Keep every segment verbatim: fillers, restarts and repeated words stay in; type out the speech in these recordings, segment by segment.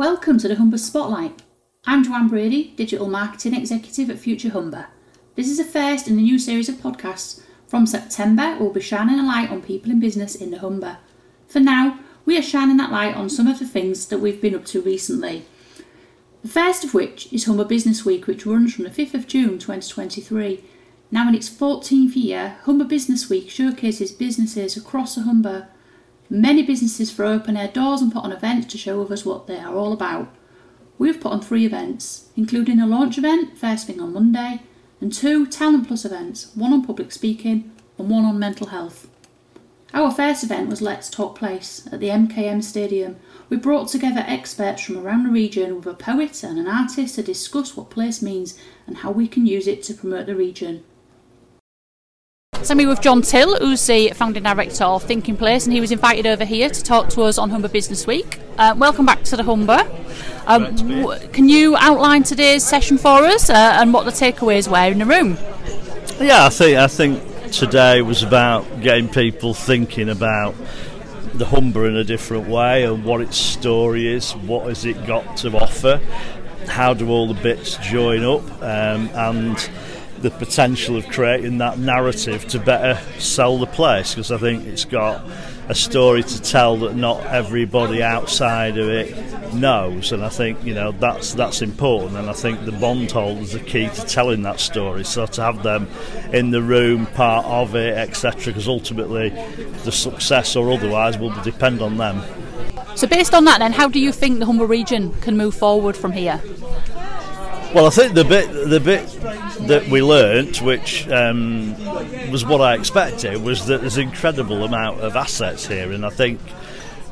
Welcome to the Humber Spotlight. I'm Joanne Brady, Digital Marketing Executive at Future Humber. This is a first in the new series of podcasts. From September, we'll be shining a light on people in business in the Humber. For now, we are shining that light on some of the things that we've been up to recently. The first of which is Humber Business Week, which runs from the fifth of June twenty twenty-three. Now in its fourteenth year, Humber Business Week showcases businesses across the Humber. Many businesses throw open their doors and put on events to show others what they are all about. We've put on three events, including a launch event, first thing on Monday, and two Talent+ events, one on public speaking and one on mental health. Our first event was Let's Talk Place at the M K M Stadium. We brought together experts from around the region with a poet and an artist to discuss what place means and how we can use it to promote the region. So I'm here with John Till, who's the founding director of Thinking Place, and he was invited over here to talk to us on Humber Business Week. Uh, welcome back to the Humber. Um, w- can you outline today's session for us uh, and what the takeaways were in the room? Yeah, I think I think today was about getting people thinking about the Humber in a different way and what its story is, what has it got to offer, how do all the bits join up, um, and the potential of creating that narrative to better sell the place, because I think it's got a story to tell that not everybody outside of it knows, and I think, you know, that's that's important, and I think the bondholders are key to telling that story, so to have them in the room, part of it, etc., because ultimately the success or otherwise will depend on them. So based on that then, how do you think the Humber region can move forward from here? Well, I think the bit the bit that we learnt, which um, was what I expected, was that there's an incredible amount of assets here, and I think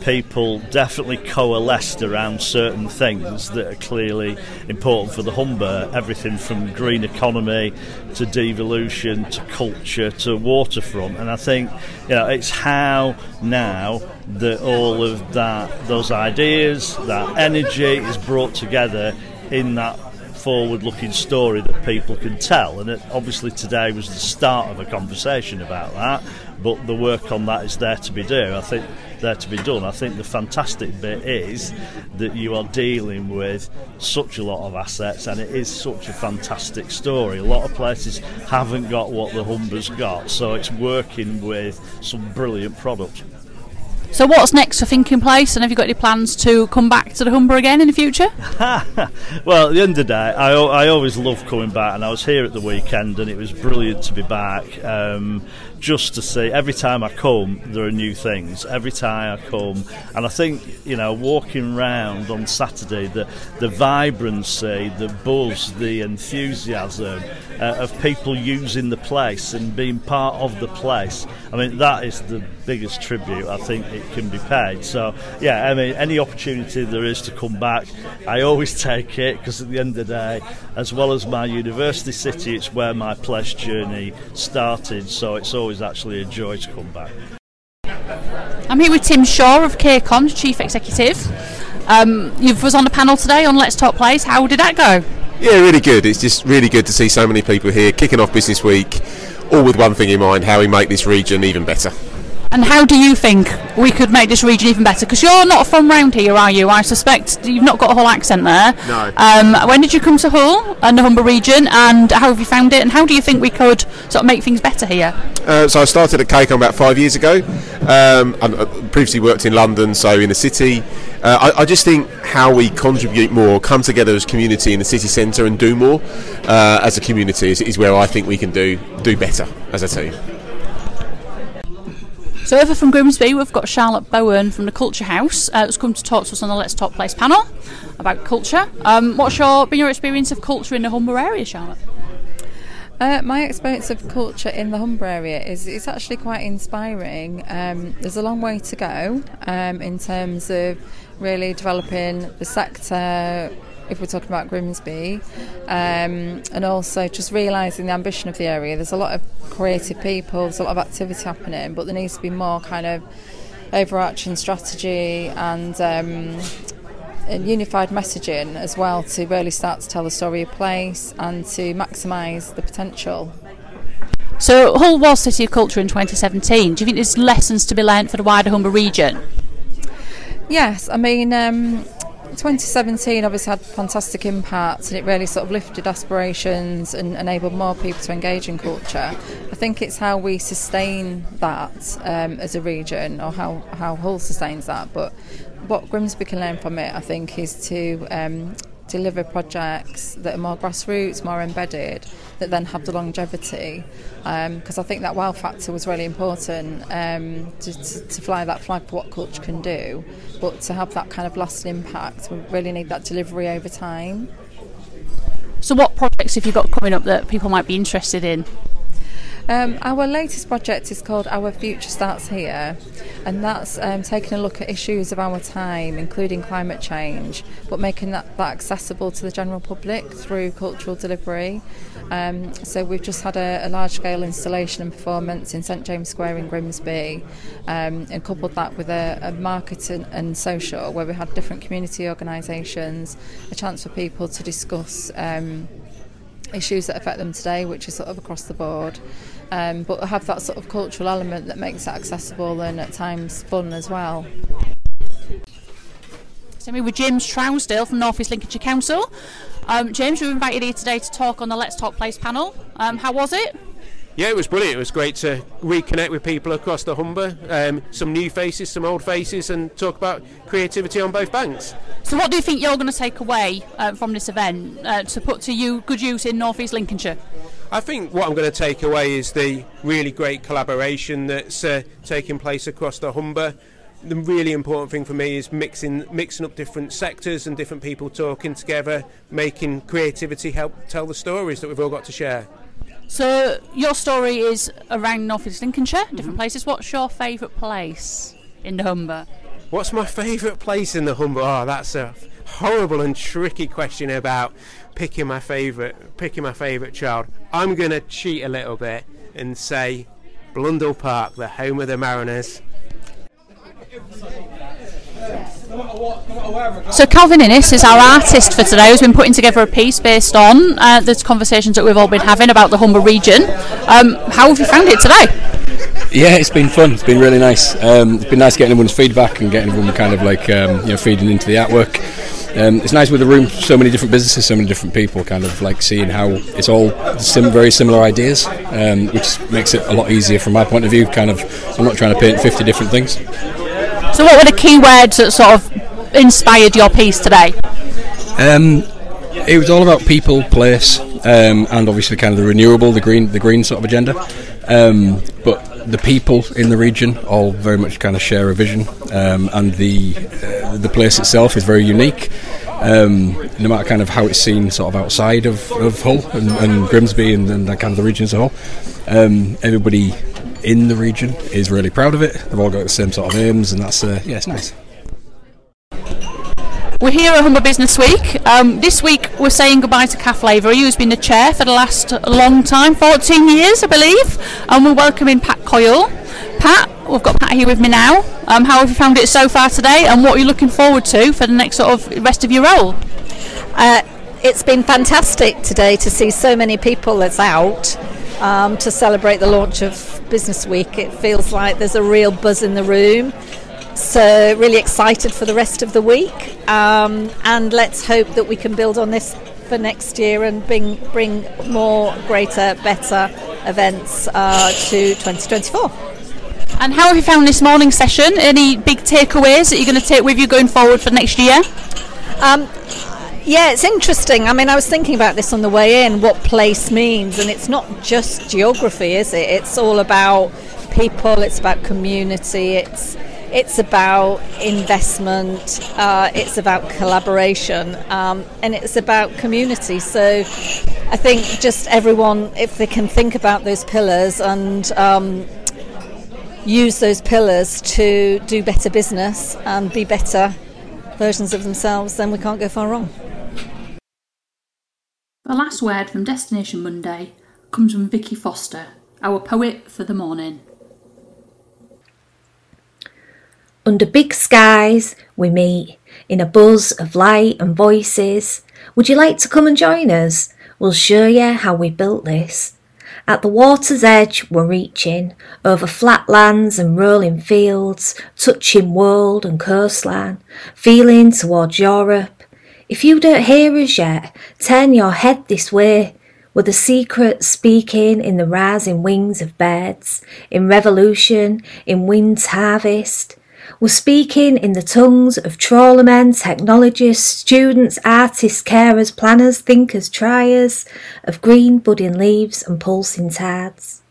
people definitely coalesced around certain things that are clearly important for the Humber, everything from green economy to devolution to culture to waterfront, and I think, you know, it's how now that all of that, those ideas, that energy is brought together in that forward-looking story that people can tell, and it, obviously today was the start of a conversation about that, but the work on that is there to be done. I think there to be done. I think the fantastic bit is that you are dealing with such a lot of assets, and it is such a fantastic story. A lot of places haven't got what the Humber's got, so it's working with some brilliant products. So what's next for Thinking Place, and have you got any plans to come back to the Humber again in the future? Well, at the end of the day, I, I always love coming back, and I was here at the weekend and it was brilliant to be back, um, just to see. Every time I come there are new things, every time I come, and I think, you know, walking round on Saturday, the, the vibrancy, the buzz, the enthusiasm uh, of people using the place and being part of the place, I mean, that is the biggest tribute I think it can be paid. So yeah, I mean, any opportunity there is to come back, I always take it, because at the end of the day, as well as my university city, it's where my place journey started, so it's always actually a joy to come back. I'm here with Tim Shaw of KierCon, Chief Executive. Um, you was on the panel today on Let's Talk Place. How did that go? Yeah, really good. It's just really good to see so many people here kicking off Business Week, all with one thing in mind, how we make this region even better. And how do you think we could make this region even better? Because you're not from round here, are you? I suspect you've not got a Hull accent there. No. Um, when did you come to Hull and the Humber region, and how have you found it, and how do you think we could sort of make things better here? Uh, so I started at KCOM about five years ago. Um, I previously worked in London, so in the city. Uh, I, I just think how we contribute more, come together as a community in the city centre and do more uh, as a community is, is where I think we can do, do better as a team. So over from Grimsby, we've got Charlotte Bowen from the Culture House, uh, who's come to talk to us on the Let's Talk Place panel about culture. Um, what's your, been your experience of culture in the Humber area, Charlotte? Uh, my experience of culture in the Humber area is it's actually quite inspiring. Um, there's a long way to go um, in terms of really developing the sector, if we're talking about Grimsby, um, and also just realising the ambition of the area. There's a lot of creative people, there's a lot of activity happening, but there needs to be more kind of overarching strategy and, um, and unified messaging as well to really start to tell the story of place and to maximise the potential. So Hull was City of Culture in twenty seventeen. Do you think there's lessons to be learnt for the wider Humber region? Yes, I mean... Um, twenty seventeen obviously had fantastic impact, and it really sort of lifted aspirations and enabled more people to engage in culture. I think it's how we sustain that um, as a region, or how, how Hull sustains that. But what Grimsby can learn from it, I think, is to um, deliver projects that are more grassroots, more embedded, that then have the longevity, because um, I think that wow factor was really important, um, to, to, to fly that flag for what culture can do, but to have that kind of lasting impact, we really need that delivery over time. So what projects have you got coming up that people might be interested in? Um, our latest project is called Our Future Starts Here, and that's um, taking a look at issues of our time, including climate change, but making that, that accessible to the general public through cultural delivery. Um, so we've just had a, a large-scale installation and performance in St James Square in Grimsby, um, and coupled that with a, a market and, and social, where we had different community organisations, a chance for people to discuss um, issues that affect them today, which is sort of across the board, um, but have that sort of cultural element that makes it accessible and at times fun as well. So we're with James Trousdale from North East Lincolnshire Council. Um, James, we were invited here today to talk on the Let's Talk Place panel. Um, how was it? Yeah, it was brilliant. It was great to reconnect with people across the Humber, um, some new faces, some old faces, and talk about creativity on both banks. So what do you think you're going to take away uh, from this event uh, to put to you good use in North East Lincolnshire? I think what I'm going to take away is the really great collaboration that's uh, taking place across the Humber. The really important thing for me is mixing mixing up different sectors and different people talking together, making creativity help tell the stories that we've all got to share. So your story is around North East Lincolnshire, different mm-hmm. places. What's your favourite place in the Humber? What's my favourite place in the Humber? Oh, that's a horrible and tricky question about picking my favourite picking my favourite child. I'm going to cheat a little bit and say Blundell Park, the home of the Mariners. So Calvin Innes is our artist for today, who's been putting together a piece based on uh, the conversations that we've all been having about the Humber region. Um, how have you found it today? Yeah, it's been fun. It's been really nice. Um, it's been nice getting everyone's feedback and getting everyone kind of like um, you know feeding into the artwork. Um, it's nice with the room, so many different businesses, so many different people, kind of like seeing how it's all sim- very similar ideas, um, which makes it a lot easier from my point of view. Kind of, I'm not trying to paint fifty different things. So what were the key words that sort of inspired your piece today? Um, it was all about people, place, um, and obviously kind of the renewable, the green, the green sort of agenda. Um, but the people in the region all very much kind of share a vision, um, and the uh, the place itself is very unique. Um, no matter kind of how it's seen sort of outside of, of Hull and, and Grimsby and, and that kind of the region as a whole, um, everybody in the region is really proud of it. They've all got the same sort of aims, and that's uh, yeah, it's nice. We're here at Humber Business Week. Um, this week we're saying goodbye to Kath Lavery, who's been the chair for the last long time, fourteen years I believe, and we're welcoming Pat Coyle. Pat, we've got Pat here with me now. Um, how have you found it so far today, and what are you looking forward to for the next sort of rest of your role? Uh, it's been fantastic today to see so many people that's out. Um, to celebrate the launch of Business Week, it feels like there's a real buzz in the room, so really excited for the rest of the week, um, and let's hope that we can build on this for next year and bring bring more greater, better events uh, to twenty twenty-four. And how have you found this morning's session? Any big takeaways that you're going to take with you going forward for next year? Um, Yeah, it's interesting. I mean, I was thinking about this on the way in, what place means, and it's not just geography, is it? It's all about people, it's about community, it's it's about investment, uh, it's about collaboration, um, and it's about community. So I think just everyone, if they can think about those pillars and um, use those pillars to do better business and be better versions of themselves, then we can't go far wrong. The last word from Destination Monday comes from Vicky Foster, our poet for the morning. Under big skies we meet, in a buzz of light and voices. Would you like to come and join us? We'll show you how we built this. At the water's edge we're reaching, over flatlands and rolling fields, touching world and coastline, feeling towards Europe. If you don't hear us yet, turn your head this way. Were the secrets speaking in the rising wings of birds, in revolution, in wind's harvest? We're speaking in the tongues of trawlermen, technologists, students, artists, carers, planners, thinkers, triers, of green budding leaves and pulsing tides.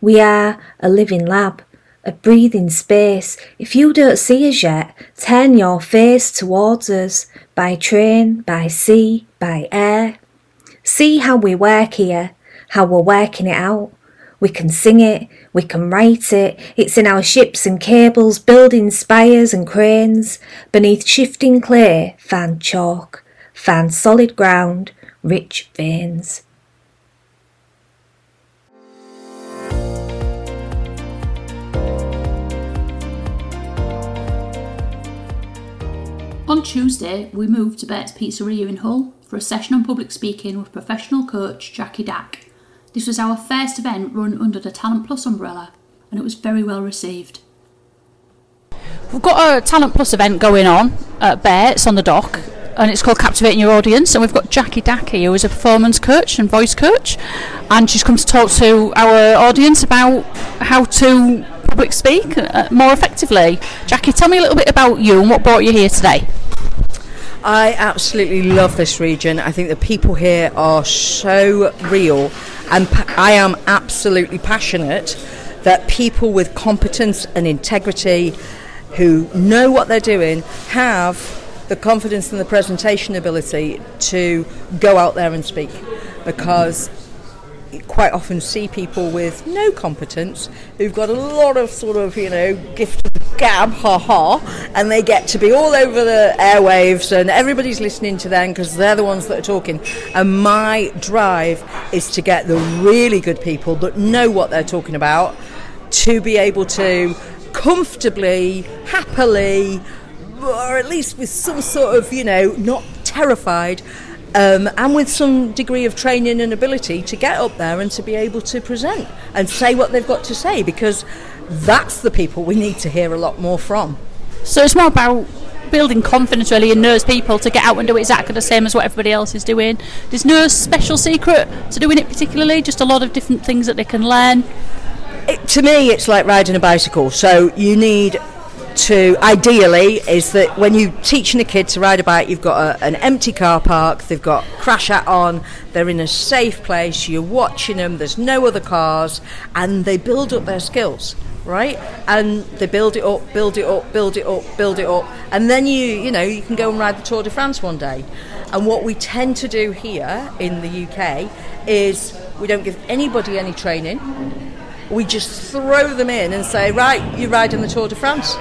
We are a living lab, a breathing space. If you don't see us yet, turn your face towards us, by train, by sea, by air. See how we work here, how we're working it out. We can sing it, we can write it, it's in our ships and cables, building spires and cranes. Beneath shifting clay, fan chalk, fan solid ground, rich veins. On Tuesday, we moved to Bert's Pizzeria in Hull for a session on public speaking with professional coach Jackie Dack. This was our first event run under the Talent+ umbrella, and it was very well received. We've got a Talent+ event going on at Bert's on the dock, and it's called Captivating Your Audience, and we've got Jackie Dack here, who is a performance coach and voice coach, and she's come to talk to our audience about how to public speak more effectively. Jackie, tell me a little bit about you and what brought you here today. I absolutely love this region. I think the people here are so real, and I am absolutely passionate that people with competence and integrity who know what they're doing have the confidence and the presentation ability to go out there and speak, because you quite often see people with no competence who've got a lot of sort of, you know, gift gab, ha ha, and they get to be all over the airwaves and everybody's listening to them because they're the ones that are talking. And my drive is to get the really good people that know what they're talking about to be able to comfortably, happily, or at least with some sort of, you know, not terrified, Um, and with some degree of training and ability to get up there and to be able to present and say what they've got to say, because that's the people we need to hear a lot more from. So it's more about building confidence really in those people to get out and do exactly the same as what everybody else is doing. There's no special secret to doing it particularly, just a lot of different things that they can learn. It, to me, it's like riding a bicycle. So you need... to ideally is that when you're teaching a kid to ride a bike, you've got a, an empty car park, they've got crash hat on, they're in a safe place, you're watching them, there's no other cars, and they build up their skills, right? And they build it up, build it up, build it up, build it up, and then you you know you can go and ride the Tour de France one day. And what we tend to do here in the U K is we don't give anybody any training. We just throw them in and say, right, you're riding the Tour de France,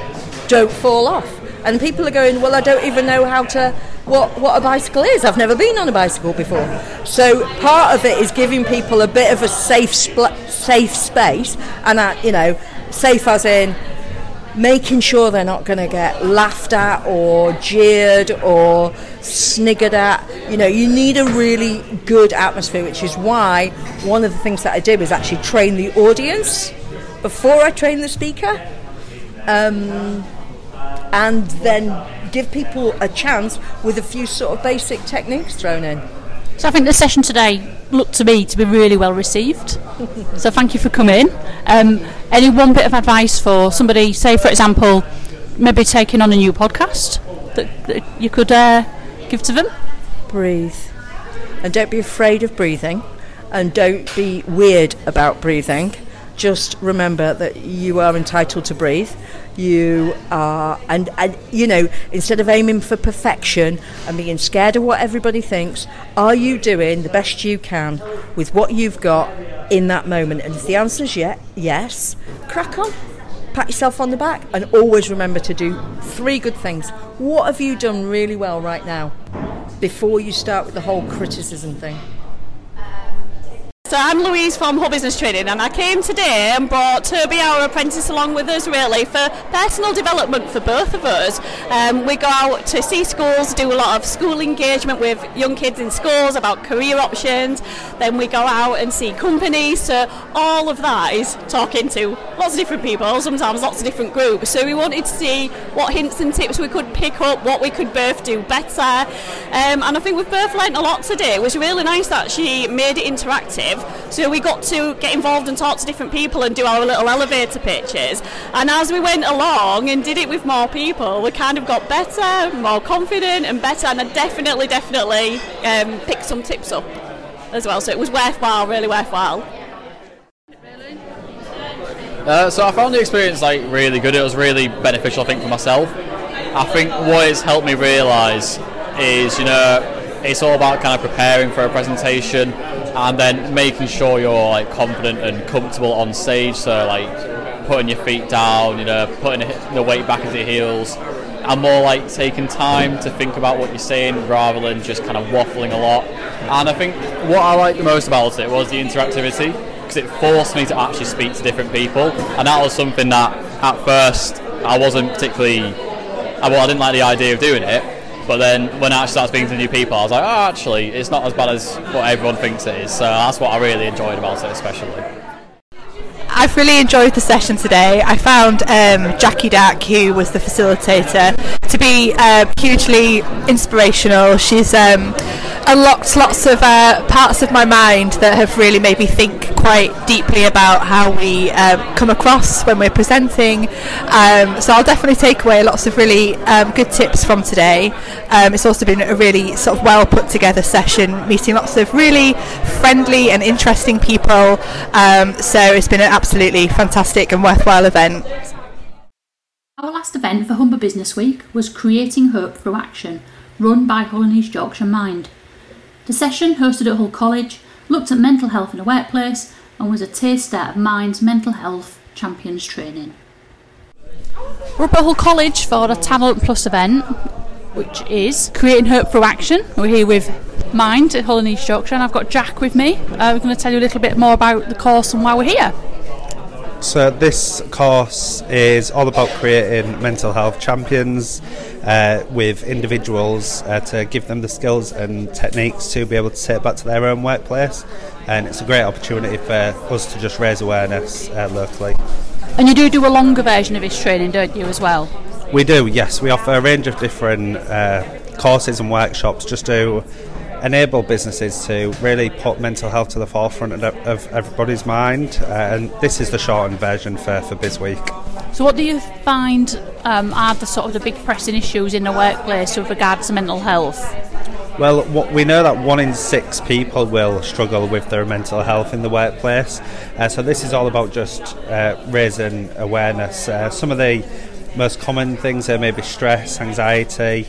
don't fall off. And people are going, well, I don't even know how to, what, what a bicycle is. I've never been on a bicycle before. So part of it is giving people a bit of a safe sp- safe space, and, I, you know, safe as in making sure they're not going to get laughed at or jeered or sniggered at. You know, you need a really good atmosphere, which is why one of the things that I did was actually train the audience before I trained the speaker, um, and then give people a chance with a few sort of basic techniques thrown in. So I think the session today looked to me to be really well received. So thank you for coming. Um, any one bit of advice for somebody, say for example, maybe taking on a new podcast that, that you could uh, give to them? Breathe. And don't be afraid of breathing. And don't be weird about breathing. Just remember that you are entitled to breathe. You are, and, and you know, instead of aiming for perfection and being scared of what everybody thinks, are you doing the best you can with what you've got in that moment? And if the answer is yeah, yes, crack on, pat yourself on the back, and always remember to do three good things. What have you done really well right now before you start with the whole criticism thing? So I'm Louise from Hull Business Training, and I came today and brought Toby, our apprentice, along with us really for personal development for both of us. Um, we go out to see schools, do a lot of school engagement with young kids in schools about career options. Then we go out and see companies, so all of that is talking to lots of different people, sometimes lots of different groups. So we wanted to see what hints and tips we could pick up, what we could both do better. Um, and I think we've both learnt a lot today. It was really nice that she made it interactive. So we got to get involved and talk to different people and do our little elevator pitches. And as we went along and did it with more people, we kind of got better, more confident and better. And I definitely, definitely um, picked some tips up as well. So it was worthwhile, really worthwhile. Uh, so I found the experience like really good. It was really beneficial, I think, for myself. I think what it's helped me realise is, you know, it's all about kind of preparing for a presentation and then making sure you're like confident and comfortable on stage. So like putting your feet down, you know, putting the weight back at your heels, and more like taking time to think about what you're saying rather than just kind of waffling a lot. And I think what I liked the most about it was the interactivity, because it forced me to actually speak to different people, and that was something that at first I wasn't particularly, well, I didn't like the idea of doing it. But then when I actually started speaking to new people, I was like, oh, actually, it's not as bad as what everyone thinks it is. So that's what I really enjoyed about it, especially. I've really enjoyed the session today. I found um, Jackie Dack, who was the facilitator, to be uh, hugely inspirational. She's um, unlocked lots of uh, parts of my mind that have really made me think quite deeply about how we um, come across when we're presenting. Um, so I'll definitely take away lots of really um, good tips from today. Um, it's also been a really sort of well put together session, meeting lots of really friendly and interesting people. Um, so it's been an absolutely fantastic and worthwhile event. Our last event for Humber Business Week was Creating Hope Through Action, run by Hull and East Yorkshire Mind. The session, hosted at Hull College, looked at mental health in the workplace and was a taster of Mind's Mental Health Champions training. We're up at Hull College for a Talent+ event, which is Creating Hope Through Action. We're here with Mind at Hull and East Yorkshire, and I've got Jack with me. Uh, we're going to tell you a little bit more about the course and why we're here. So this course is all about creating mental health champions uh, with individuals uh, to give them the skills and techniques to be able to take back to their own workplace, and it's a great opportunity for us to just raise awareness uh, locally. And you do do a longer version of this training, don't you, as well? We do, yes. We offer a range of different uh, courses and workshops just to enable businesses to really put mental health to the forefront of, of everybody's mind, uh, and this is the shortened version for, for Biz Week. So what do you find um, are the sort of the big pressing issues in the workplace with regards to mental health? Well, what, we know that one in six people will struggle with their mental health in the workplace, uh, so this is all about just uh, raising awareness. Uh, some of the most common things are maybe stress, anxiety,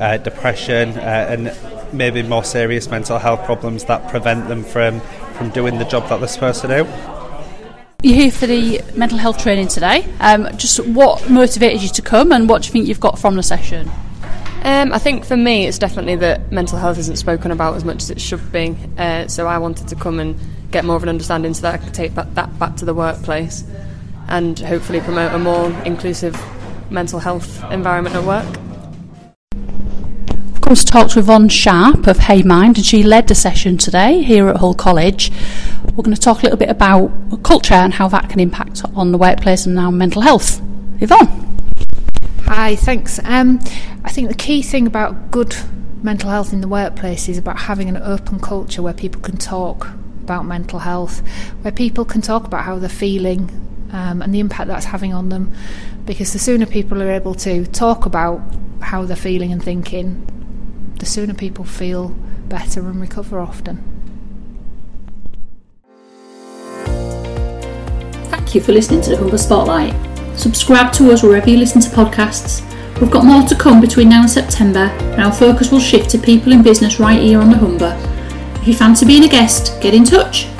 uh, depression, uh, and maybe more serious mental health problems that prevent them from, from doing the job that they're supposed to do. You're here for the mental health training today. Um, just what motivated you to come, and what do you think you've got from the session? Um, I think for me it's definitely that mental health isn't spoken about as much as it should be, uh, so I wanted to come and get more of an understanding so that I could take that, that back to the workplace and hopefully promote a more inclusive mental health environment at work. Of course, talked to Yvonne Sharp of Hey Mind, and she led the session today here at Hull College. We're going to talk a little bit about culture and how that can impact on the workplace and now mental health. Yvonne. Hi, thanks. Um, I think the key thing about good mental health in the workplace is about having an open culture where people can talk about mental health, where people can talk about how they're feeling um, and the impact that's having on them. Because the sooner people are able to talk about how they're feeling and thinking, the sooner people feel better and recover often. Thank you for listening to the Humber Spotlight. Subscribe to us wherever you listen to podcasts. We've got more to come between now and September, and our focus will shift to people in business right here on the Humber. If you fancy being a guest, get in touch.